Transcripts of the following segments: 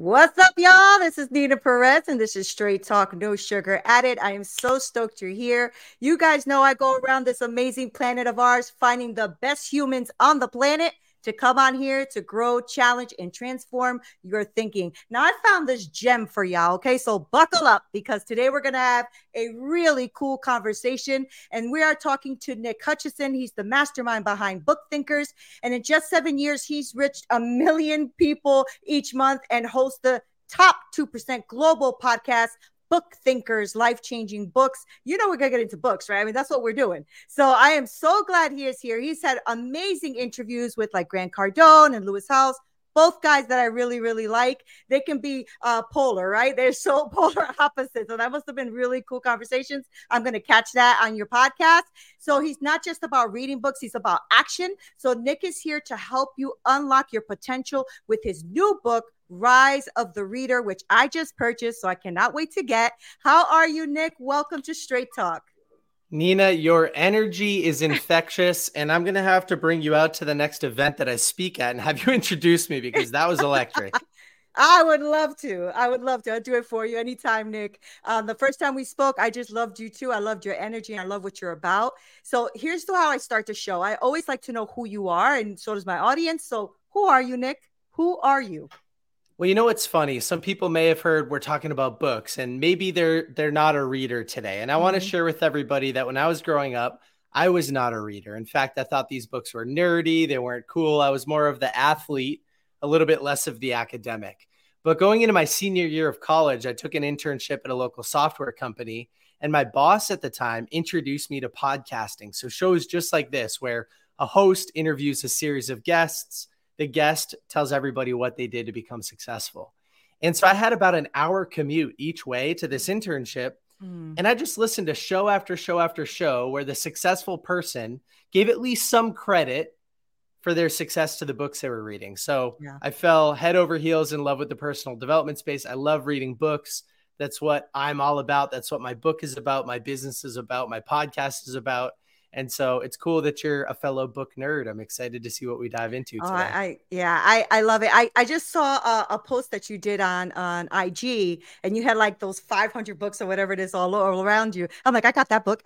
What's up, y'all? This is Nina Perez, and this is Straight Talk, No Sugar Added. I am so stoked you're here. You guys know I go around this amazing planet of ours, finding the best humans on the planet to come on here to grow, challenge, and transform your thinking. Now, I found this gem for y'all, okay? So buckle up, because today we're going to have a really cool conversation, and we are talking to Nick Hutchison. He's the mastermind behind Book Thinkers, and in just 7 years, he's reached 1 million people each month and hosts the top 2% global podcast, Book Thinkers, Life Changing Books. You know we're going to get into books, right? I mean, that's what we're doing. So I am so glad he is here. He's had amazing interviews with like Grant Cardone and Lewis House, both guys that I really, really like. They can be polar, right? They're so polar opposites. So that must have been really cool conversations. I'm going to catch that on your podcast. So he's not just about reading books. He's about action. So Nick is here to help you unlock your potential with his new book, Rise of the Reader, which I just purchased, so I cannot wait to get. How are you, Nick? Welcome to Straight Talk. Nina, your energy is infectious, and I'm going to have to bring you out to the next event that I speak at and have you introduce me, because that was electric. I would love to. I'll do it for you anytime, Nick. The first time we spoke, I just loved you too. I loved your energy. And I love what you're about. So here's how I start the show. I always like to know who you are, and so does my audience. So who are you, Nick? Who are you? Well, you know what's funny? Some people may have heard we're talking about books, and maybe they're not a reader today. And I want to share with everybody that when I was growing up, I was not a reader. In fact, I thought these books were nerdy. They weren't cool. I was more of the athlete, a little bit less of the academic. But going into my senior year of college, I took an internship at a local software company. And my boss at the time introduced me to podcasting. So shows just like this, where a host interviews a series of guests. The guest tells everybody what they did to become successful. And so I had about an hour commute each way to this internship. And I just listened to show after show after show where the successful person gave at least some credit for their success to the books they were reading. So yeah. I fell head over heels in love with the personal development space. I love reading books. That's what I'm all about. That's what my book is about. My business is about. My podcast is about. And so it's cool that you're a fellow book nerd. I'm excited to see what we dive into today. I love it. I just saw a post that you did on IG, and you had like those 500 books or whatever it is all around you. I'm like, I got that book.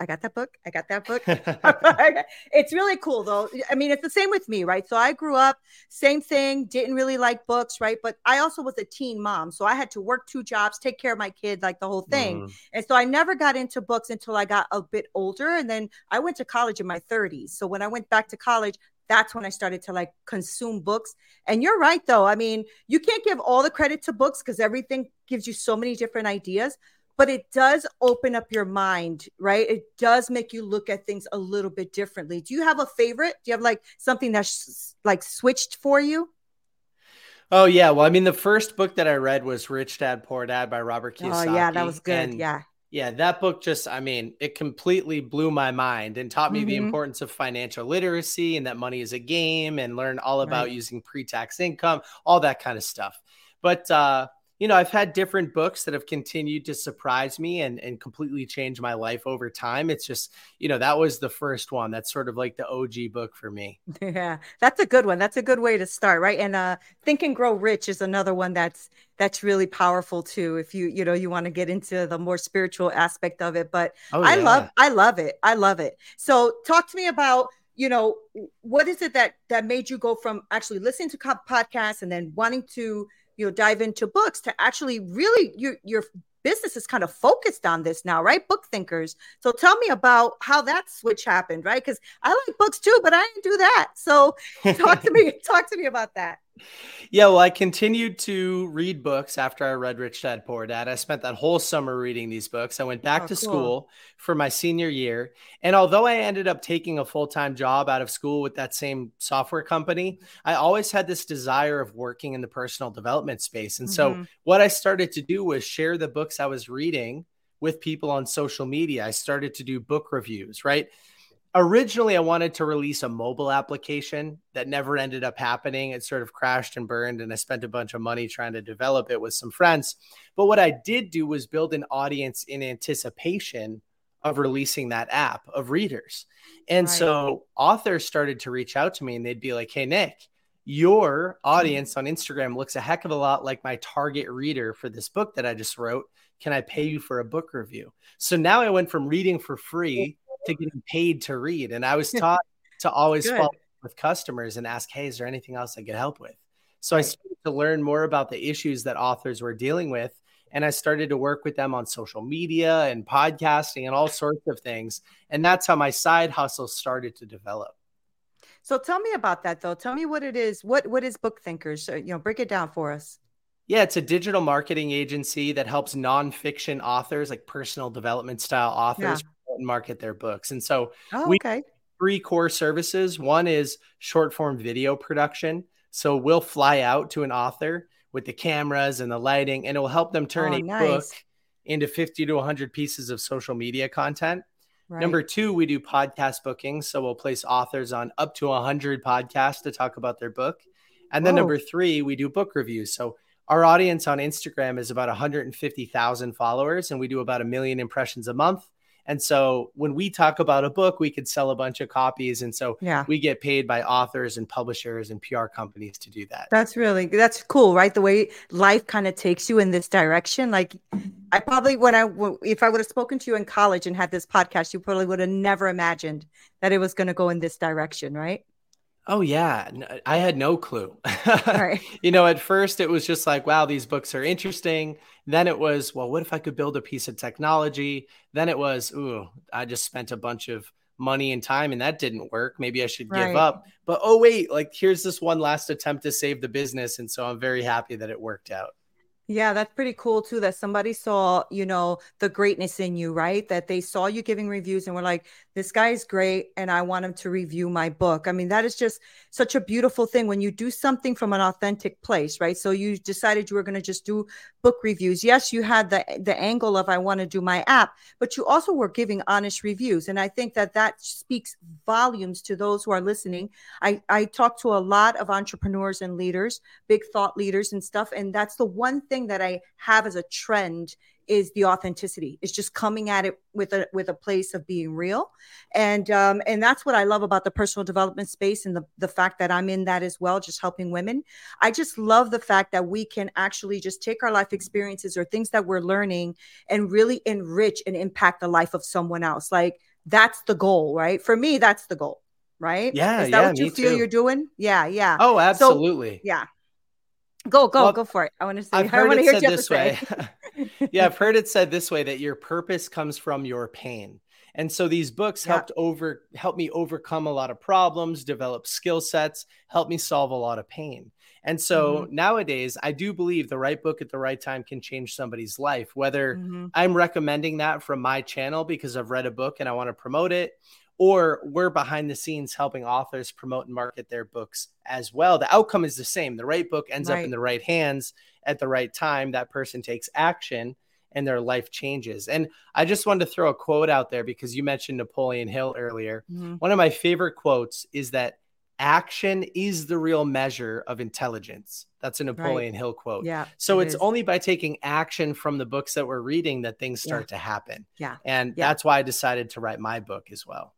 It's really cool though. I mean, it's the same with me, right? So I grew up, same thing, didn't really like books, right? But I also was a teen mom. So I had to work 2 jobs, take care of my kid, like the whole thing. And so I never got into books until I got a bit older. And then I went to college in my 30s. So when I went back to college, that's when I started to like consume books. And you're right though. I mean, you can't give all the credit to books because everything gives you so many different ideas, but it does open up your mind, right? It does make you look at things a little bit differently. Do you have a favorite? Do you have like something that's like switched for you? Oh yeah. Well, I mean, the first book that I read was Rich Dad, Poor Dad by Robert Kiyosaki. Oh yeah. That was good. Yeah, that book just, I mean, it completely blew my mind and taught me the importance of financial literacy and that money is a game, and learn all about using pre-tax income, all that kind of stuff. But, you know, I've had different books that have continued to surprise me and completely change my life over time. It's just, you know, that was the first one. That's sort of like the OG book for me. Yeah, that's a good one. That's a good way to start, right? And Think and Grow Rich is another one that's really powerful too. If you want to get into the more spiritual aspect of it, but I love it. So talk to me about, you know, what is it that made you go from actually listening to podcasts and then wanting to, you know, dive into books to actually really your business is kind of focused on this now, right? Book Thinkers. So tell me about how that switch happened, right? Because I like books too, but I didn't do that. So talk to me about that. Yeah, well, I continued to read books after I read Rich Dad, Poor Dad. I spent that whole summer reading these books. I went back to school for my senior year. And although I ended up taking a full-time job out of school with that same software company, I always had this desire of working in the personal development space. And so what I started to do was share the books I was reading with people on social media. I started to do book reviews, right? Originally, I wanted to release a mobile application that never ended up happening. It sort of crashed and burned, and I spent a bunch of money trying to develop it with some friends. But what I did do was build an audience in anticipation of releasing that app of readers. And so authors started to reach out to me, and they'd be like, hey, Nick, your audience on Instagram looks a heck of a lot like my target reader for this book that I just wrote. Can I pay you for a book review? So now I went from reading for free to getting paid to read. And I was taught to always follow up with customers and ask, hey, is there anything else I could help with? So I started to learn more about the issues that authors were dealing with. And I started to work with them on social media and podcasting and all sorts of things. And that's how my side hustle started to develop. So tell me about that though. Tell me what it is. What is Book Thinkers? So, you know, break it down for us. Yeah, it's a digital marketing agency that helps nonfiction authors, like personal development style authors, and market their books. And so we have three core services. One is short form video production. So we'll fly out to an author with the cameras and the lighting, and it will help them turn a book into 50 to 100 pieces of social media content. Right. Number two, we do podcast bookings. So we'll place authors on up to 100 podcasts to talk about their book. And then number three, we do book reviews. So our audience on Instagram is about 150,000 followers, and we do about 1 million impressions a month. And so when we talk about a book, we could sell a bunch of copies. And so we get paid by authors and publishers and PR companies to do that. That's cool, right? The way life kind of takes you in this direction. Like I probably, if I would have spoken to you in college and had this podcast, you probably would have never imagined that it was going to go in this direction, right? Oh, yeah. I had no clue. Right. You know, at first it was just like, wow, these books are interesting. Then it was, well, what if I could build a piece of technology? Then it was, ooh, I just spent a bunch of money and time and that didn't work. Maybe I should give up. But oh, wait, like here's this one last attempt to save the business. And so I'm very happy that it worked out. Yeah, that's pretty cool too, that somebody saw, you know, the greatness in you, right? That they saw you giving reviews and were like, this guy is great and I want him to review my book. I mean, that is just such a beautiful thing when you do something from an authentic place, right? So you decided you were going to just do book reviews. Yes, you had the angle of I want to do my app, but you also were giving honest reviews. And I think that that speaks volumes to those who are listening. I talk to a lot of entrepreneurs and leaders, big thought leaders and stuff. And that's the one thing that I have as a trend is the authenticity. It's just coming at it with a place of being real. And that's what I love about the personal development space and the fact that I'm in that as well, just helping women. I just love the fact that we can actually just take our life experiences or things that we're learning and really enrich and impact the life of someone else. Like that's the goal, right? For me, that's the goal, right? Yeah. Is that what you feel you're doing? Yeah. Yeah. Oh, absolutely. So, yeah. Go for it. I want to say, I want to hear this way. Yeah. I've heard it said this way, that your purpose comes from your pain. And so these books helped me overcome a lot of problems, develop skill sets, help me solve a lot of pain. And so nowadays I do believe the right book at the right time can change somebody's life, whether I'm recommending that from my channel because I've read a book and I want to promote it, or we're behind the scenes helping authors promote and market their books as well. The outcome is the same. The right book ends up in the right hands at the right time. That person takes action and their life changes. And I just wanted to throw a quote out there because you mentioned Napoleon Hill earlier. One of my favorite quotes is that action is the real measure of intelligence. That's a Napoleon Hill quote. Yeah, so it's only by taking action from the books that we're reading that things start to happen. Yeah, and that's why I decided to write my book as well.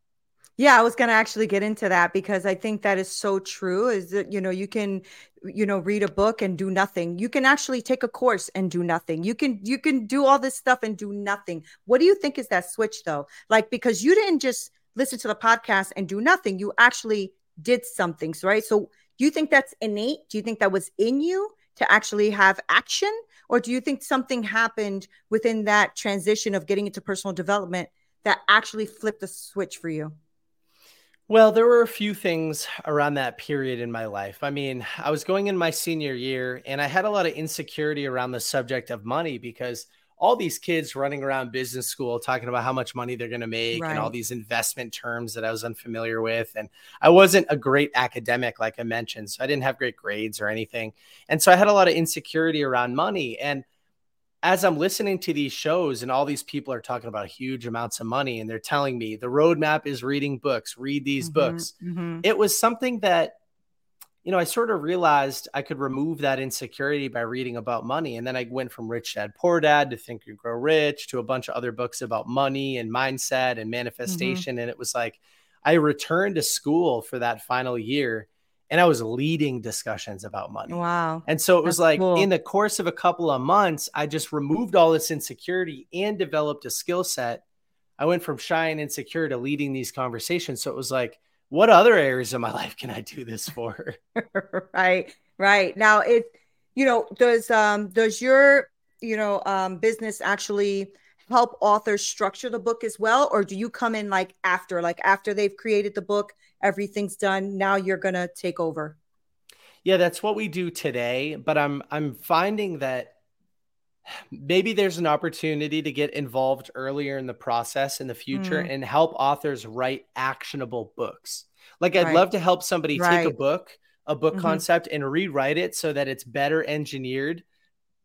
Yeah, I was going to actually get into that because I think that is so true, is that, you know, you can, you know, read a book and do nothing. You can actually take a course and do nothing. You can do all this stuff and do nothing. What do you think is that switch though? Like, because you didn't just listen to the podcast and do nothing. You actually did something, right? So do you think that's innate? Do you think that was in you to actually have action? Or do you think something happened within that transition of getting into personal development that actually flipped the switch for you? Well, there were a few things around that period in my life. I mean, I was going in my senior year and I had a lot of insecurity around the subject of money because all these kids running around business school talking about how much money they're going to make and all these investment terms that I was unfamiliar with. And I wasn't a great academic, like I mentioned, so I didn't have great grades or anything. And so I had a lot of insecurity around money. And as I'm listening to these shows and all these people are talking about huge amounts of money and they're telling me the roadmap is reading books, read these books. It was something that, you know, I sort of realized I could remove that insecurity by reading about money. And then I went from Rich Dad, Poor Dad to Think and Grow Rich to a bunch of other books about money and mindset and manifestation. And it was like, I returned to school for that final year and I was leading discussions about money. Wow. And so it was in the course of a couple of months, I just removed all this insecurity and developed a skill set. I went from shy and insecure to leading these conversations. So it was like, what other areas of my life can I do this for? Right. Now does your, business actually help authors structure the book as well? Or do you come in after they've created the book, everything's done, now you're going to take over? Yeah, that's what we do today. But I'm finding that maybe there's an opportunity to get involved earlier in the process in the future and help authors write actionable books. I'd love to help somebody take a book concept and rewrite it so that it's better engineered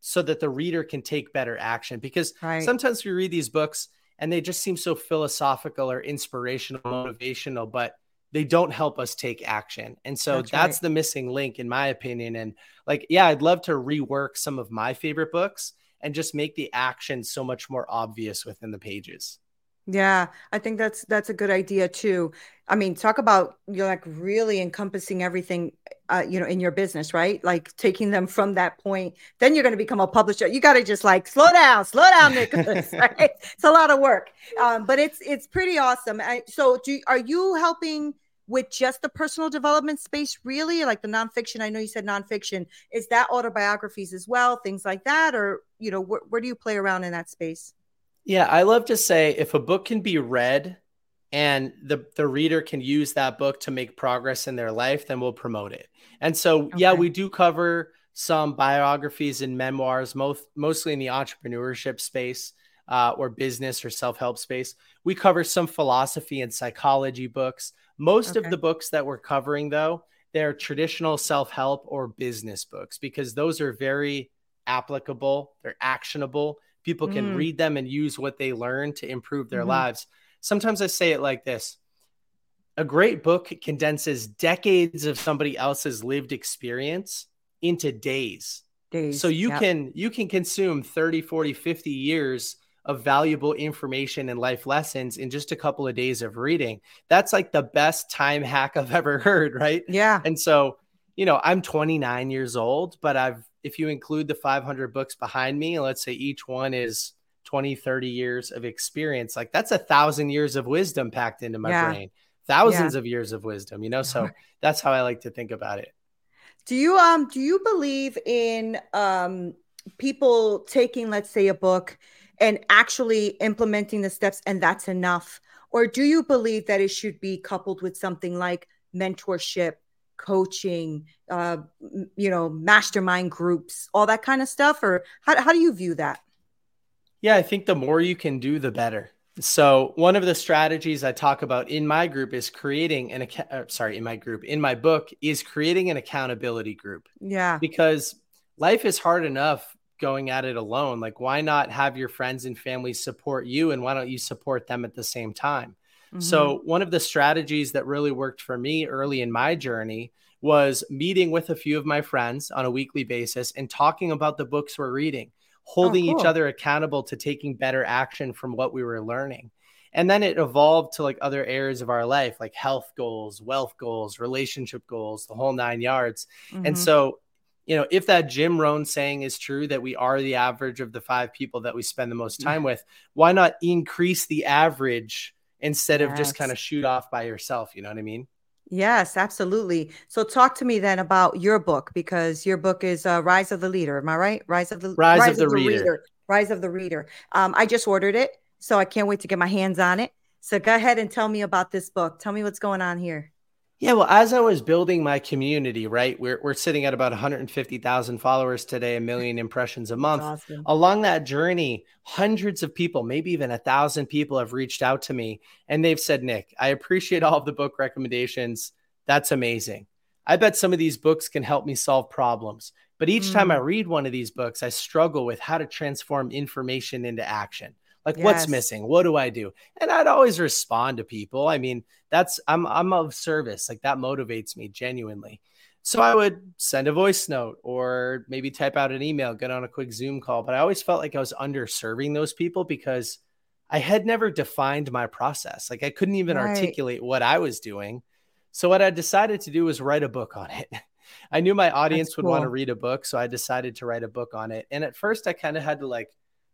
so that the reader can take better action. Because sometimes we read these books and they just seem so philosophical or inspirational, motivational, but they don't help us take action. And so that's the missing link in my opinion. And I'd love to rework some of my favorite books and just make the action so much more obvious within the pages. Yeah, I think that's a good idea too. I mean, talk about really encompassing everything, in your business, right? Like taking them from that point, then you're going to become a publisher. You got to just slow down, Nicholas. Right? It's a lot of work, but it's pretty awesome. Are you helping with just the personal development space, really? Like the nonfiction? I know you said nonfiction. Is that autobiographies as well, things like that? Or, where do you play around in that space? Yeah, I love to say if a book can be read and the reader can use that book to make progress in their life, then we'll promote it. And so, we do cover some biographies and memoirs, mostly in the entrepreneurship space or business or self-help space. We cover some philosophy and psychology books. Most of the books that we're covering, though, they're traditional self-help or business books because those are very applicable. They're actionable. People can read them and use what they learn to improve their lives. Sometimes I say it like this. A great book condenses decades of somebody else's lived experience into days. So you can consume 30, 40, 50 years of valuable information and life lessons in just a couple of days of reading. That's like the best time hack I've ever heard, right? Yeah. And so, I'm 29 years old, but if you include the 500 books behind me, and let's say each one is 20, 30 years of experience, that's 1,000 years of wisdom packed into my brain, thousands of years of wisdom, so that's how I like to think about it. Do you believe in, people taking, let's say, a book and actually implementing the steps and that's enough? Or do you believe that it should be coupled with something like mentorship, coaching, mastermind groups, all that kind of stuff? Or how do you view that? Yeah, I think the more you can do, the better. So one of the strategies I talk about in my group is in my book is creating an accountability group. Yeah. Because life is hard enough going at it alone. Why not have your friends and family support you? And why don't you support them at the same time? So one of the strategies that really worked for me early in my journey was meeting with a few of my friends on a weekly basis and talking about the books we're reading, holding each other accountable to taking better action from what we were learning. And then it evolved to other areas of our life, like health goals, wealth goals, relationship goals, the whole nine yards. And so, if that Jim Rohn saying is true that we are the average of the five people that we spend the most time with, why not increase the average instead of just kind of shoot off by yourself? You know what I mean? Yes, absolutely. So talk to me then about your book, because your book is Rise of the Leader. Am I right? Rise of the Reader. Rise of the Reader. I just ordered it, so I can't wait to get my hands on it. So go ahead and tell me about this book. Tell me what's going on here. Yeah, well, as I was building my community, right, we're sitting at about 150,000 followers today, 1 million impressions a month. Awesome. Along that journey, hundreds of people, maybe even 1,000 people have reached out to me and they've said, Nick, I appreciate all of the book recommendations. That's amazing. I bet some of these books can help me solve problems. But each time I read one of these books, I struggle with how to transform information into action. Like, what's missing? What do I do? And I'd always respond to people. I mean, I'm of service. Like, that motivates me genuinely. So I would send a voice note or maybe type out an email, get on a quick Zoom call. But I always felt like I was underserving those people because I had never defined my process. Like, I couldn't even articulate what I was doing. So what I decided to do was write a book on it. I knew my audience would want to read a book. So I decided to write a book on it. And at first I kind of had to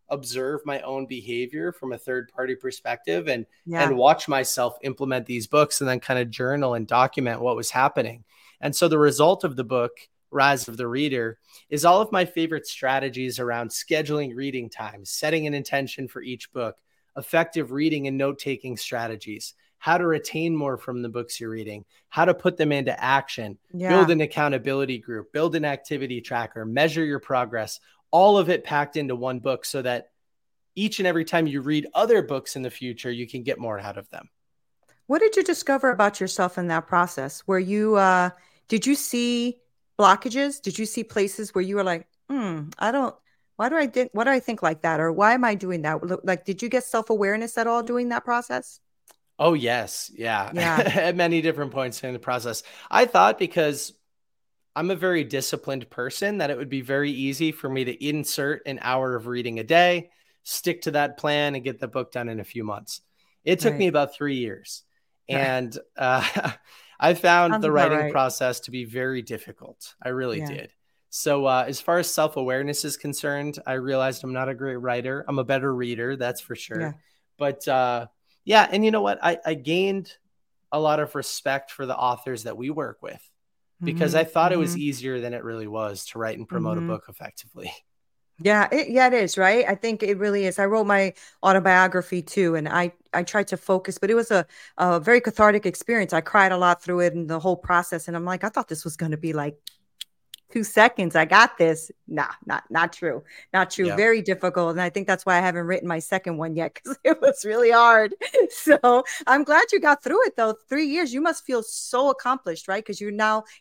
observe my own behavior from a third party perspective and watch myself implement these books and then kind of journal and document what was happening. And so the result of the book, Rise of the Reader, is all of my favorite strategies around scheduling reading time, setting an intention for each book, effective reading and note-taking strategies, how to retain more from the books you're reading, how to put them into action, build an accountability group, build an activity tracker, measure your progress, all of it packed into one book so that each and every time you read other books in the future, you can get more out of them. What did you discover about yourself in that process? Were you, did you see blockages? Did you see places where you were like, why do I think like that? Or why am I doing that? Like, did you get self-awareness at all during that process? Oh, yes. Yeah. At many different points in the process. I thought, because I'm a very disciplined person, that it would be very easy for me to insert an hour of reading a day, stick to that plan, and get the book done in a few months. It took me about 3 years. And I found the writing process to be very difficult. I really did. So as far as self-awareness is concerned, I realized I'm not a great writer. I'm a better reader. That's for sure. Yeah. But and you know what? I gained a lot of respect for the authors that we work with, because I thought it was easier than it really was to write and promote a book effectively. Yeah. It is. Right. I think it really is. I wrote my autobiography too, and I tried to focus, but it was a very cathartic experience. I cried a lot through it and the whole process. And I'm like, I thought this was going to be like 2 seconds. I got this. Nah, not true. Not true. Yeah. Very difficult. And I think that's why I haven't written my second one yet, because it was really hard. So I'm glad you got through it though. 3 years, you must feel so accomplished, right? Because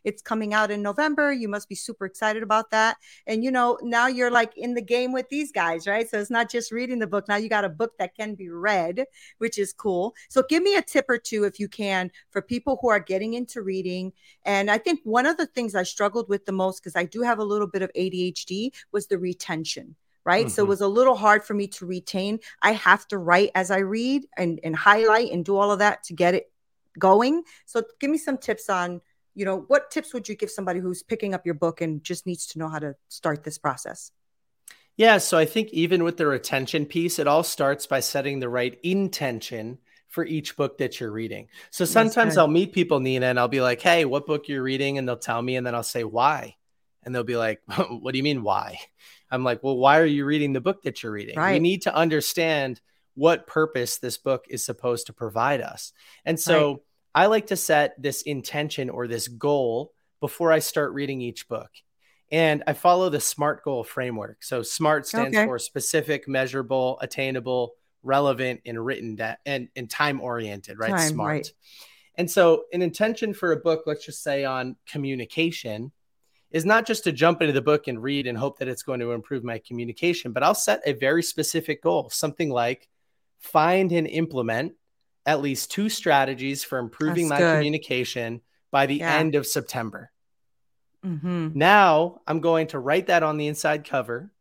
it's coming out in November. You must be super excited about that. And now you're like in the game with these guys, right? So it's not just reading the book. Now you got a book that can be read, which is cool. So give me a tip or two, if you can, for people who are getting into reading. And I think one of the things I struggled with the most, because I do have a little bit of ADHD, was the retention, right? Mm-hmm. So it was a little hard for me to retain. I have to write as I read and highlight and do all of that to get it going. So give me some tips on, what tips would you give somebody who's picking up your book and just needs to know how to start this process? Yeah. So I think even with the retention piece, it all starts by setting the right intention for each book that you're reading. So sometimes I'll meet people, Nina, and I'll be like, hey, what book you're reading? And they'll tell me, and then I'll say, why? And they'll be like, what do you mean, why? I'm like, well, why are you reading the book that you're reading? Right. We need to understand what purpose this book is supposed to provide us. And so I like to set this intention or this goal before I start reading each book. And I follow the SMART goal framework. So SMART stands for specific, measurable, attainable, relevant, and written, and time-oriented, right? SMART. Right. And so an intention for a book, let's just say on communication, is not just to jump into the book and read and hope that it's going to improve my communication, but I'll set a very specific goal, something like find and implement at least 2 strategies for improving my communication by the end of September. Mm-hmm. Now I'm going to write that on the inside cover,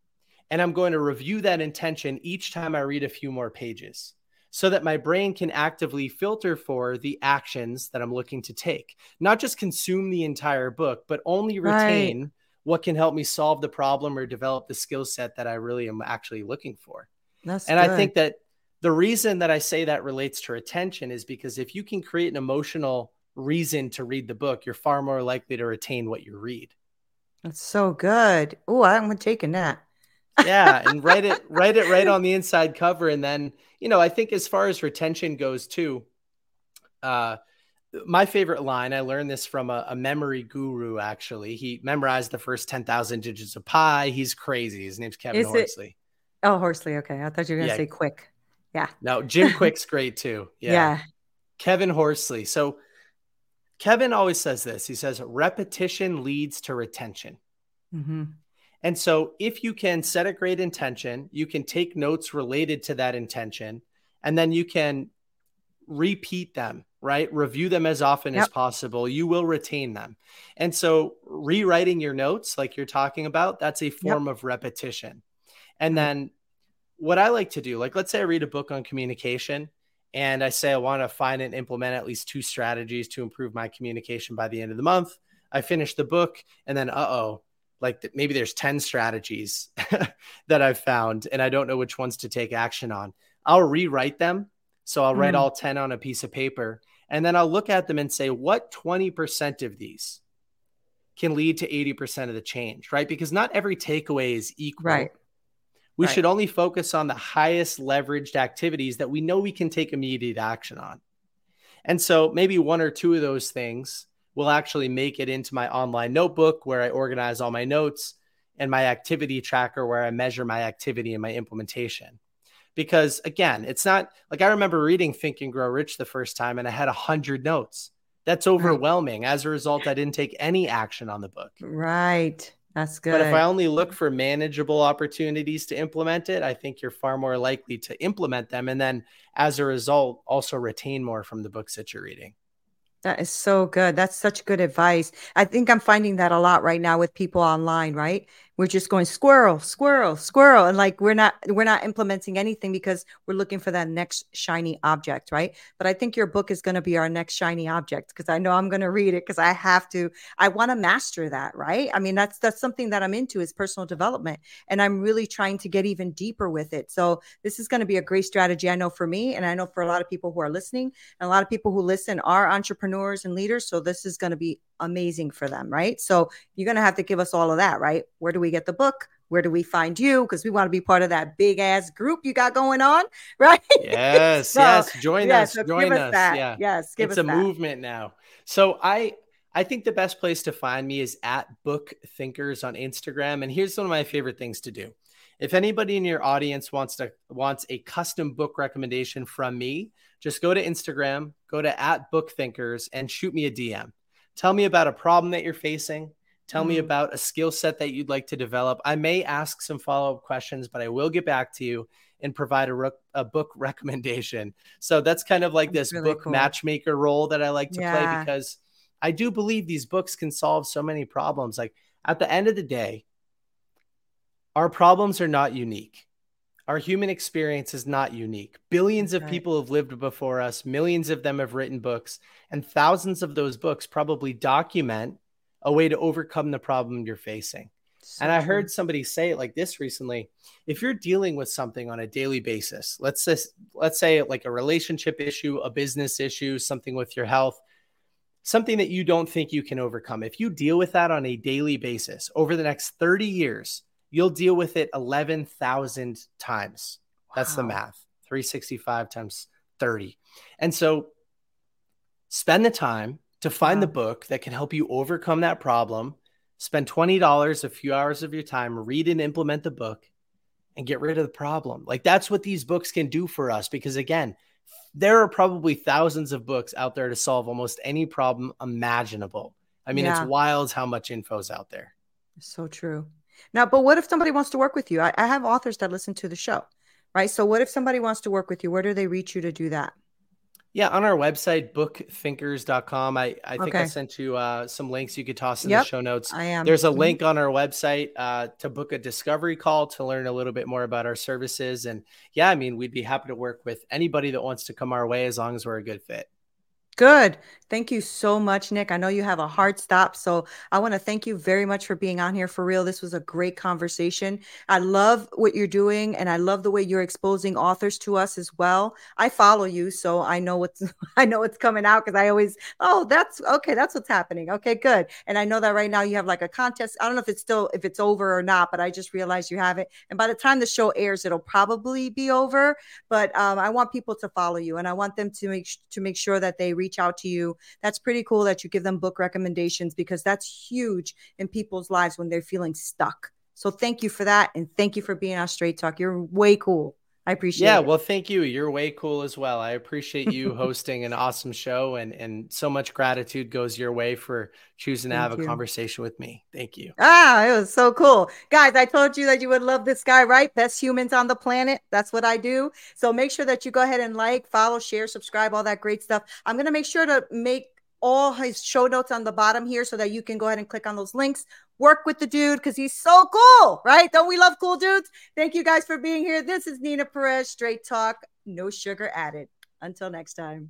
and I'm going to review that intention each time I read a few more pages, so that my brain can actively filter for the actions that I'm looking to take, not just consume the entire book, but only retain what can help me solve the problem or develop the skill set that I really am actually looking for. I think that the reason that I say that relates to retention is because if you can create an emotional reason to read the book, you're far more likely to retain what you read. That's so good. Oh, I'm taking that. Yeah. And write it right on the inside cover. And then, you know, I think as far as retention goes too, my favorite line, I learned this from a memory guru, actually. He memorized the first 10,000 digits of pi. He's crazy. His name's Kevin Horsley. Oh, Horsley. Okay. I thought you were going to say Quick. Yeah. No, Jim Quick's great too. Yeah. Kevin Horsley. So Kevin always says this. He says, repetition leads to retention. Mm-hmm. And so if you can set a great intention, you can take notes related to that intention, and then you can repeat them, right? Review them as often as possible. You will retain them. And so rewriting your notes, like you're talking about, that's a form of repetition. And then what I like to do, like, let's say I read a book on communication and I say, I want to find and implement at least 2 strategies to improve my communication by the end of the month. I finish the book and then, maybe there's 10 strategies that I've found and I don't know which ones to take action on. I'll rewrite them. So I'll write all 10 on a piece of paper and then I'll look at them and say, what 20% of these can lead to 80% of the change, right? Because not every takeaway is equal. Right. We should only focus on the highest leveraged activities that we know we can take immediate action on. And so maybe 1 or 2 of those things will actually make it into my online notebook where I organize all my notes, and my activity tracker where I measure my activity and my implementation. Because again, it's not like, I remember reading Think and Grow Rich the first time and I had 100 notes. That's overwhelming. As a result, I didn't take any action on the book. Right. That's good. But if I only look for manageable opportunities to implement it, I think you're far more likely to implement them. And then as a result, also retain more from the books that you're reading. That is so good. That's such good advice. I think I'm finding that a lot right now with people online, right? We're just going squirrel, squirrel, squirrel. And like, we're not implementing anything because we're looking for that next shiny object, right? But I think your book is going to be our next shiny object because I know I'm going to read it because I want to master that, right? I mean, that's something that I'm into is personal development. And I'm really trying to get even deeper with it. So this is going to be a great strategy, I know for me. And I know for a lot of people who are listening, and a lot of people who listen are entrepreneurs and leaders. So this is going to be amazing for them, right? So you're going to have to give us all of that, right? Where do we get the book? Where do we find you? Because we want to be part of that big ass group you got going on, right? Yes, so, join us. Yeah. Yes, give us that. It's a movement now. So I think the best place to find me is at Book Thinkers on Instagram. And here's one of my favorite things to do. If anybody in your audience wants a custom book recommendation from me, just go to Instagram, go to at Book Thinkers, and shoot me a DM. Tell me about a problem that you're facing. Tell me about a skill set that you'd like to develop. I may ask some follow-up questions, but I will get back to you and provide a book recommendation. So that's kind of like that's this really book cool. matchmaker role that I like to play, because I do believe these books can solve so many problems. Like at the end of the day, our problems are not unique. Our human experience is not unique. Billions of people have lived before us. Millions of them have written books, and thousands of those books probably document a way to overcome the problem you're facing. So and I heard somebody say it like this recently. If you're dealing with something on a daily basis, let's say like a relationship issue, a business issue, something with your health, something that you don't think you can overcome. If you deal with that on a daily basis over the next 30 years, you'll deal with it 11,000 times. Wow. That's the math, 365 times 30. And so spend the time to find the book that can help you overcome that problem, spend $20, a few hours of your time, read and implement the book, and get rid of the problem. Like that's what these books can do for us. Because again, there are probably thousands of books out there to solve almost any problem imaginable. I mean, it's wild how much info is out there. So true. Now, but what if somebody wants to work with you? I have authors that listen to the show, right? So what if somebody wants to work with you? Where do they reach you to do that? Yeah, on our website, bookthinkers.com. I think I sent you some links you could toss in the show notes. I am. There's a link on our website to book a discovery call to learn a little bit more about our services. And yeah, I mean, we'd be happy to work with anybody that wants to come our way as long as we're a good fit. Good. Thank you so much, Nick. I know you have a hard stop, so I want to thank you very much for being on here for real. This was a great conversation. I love what you're doing, and I love the way you're exposing authors to us as well. I follow you, so I know what's coming out because I always, that's okay. That's what's happening. Okay, good. And I know that right now you have like a contest. I don't know if it's over or not, but I just realized you have it. And by the time the show airs, it'll probably be over. But I want people to follow you, and I want them to make sure that they reach out to you. That's pretty cool that you give them book recommendations, because that's huge in people's lives when they're feeling stuck. So thank you for that. And thank you for being on Straight Talk. You're way cool. I appreciate it. Yeah, well, thank you. You're way cool as well. I appreciate you hosting an awesome show, and so much gratitude goes your way for choosing to have a conversation with me. Thank you. Ah, it was so cool. Guys, I told you that you would love this guy, right? Best humans on the planet. That's what I do. So make sure that you go ahead and like, follow, share, subscribe, all that great stuff. I'm going to make sure to make all his show notes on the bottom here so that you can go ahead and click on those links. Work with the dude because he's so cool, right? Don't we love cool dudes? Thank you guys for being here. This is Nina Perez, Straight Talk, No Sugar Added. Until next time.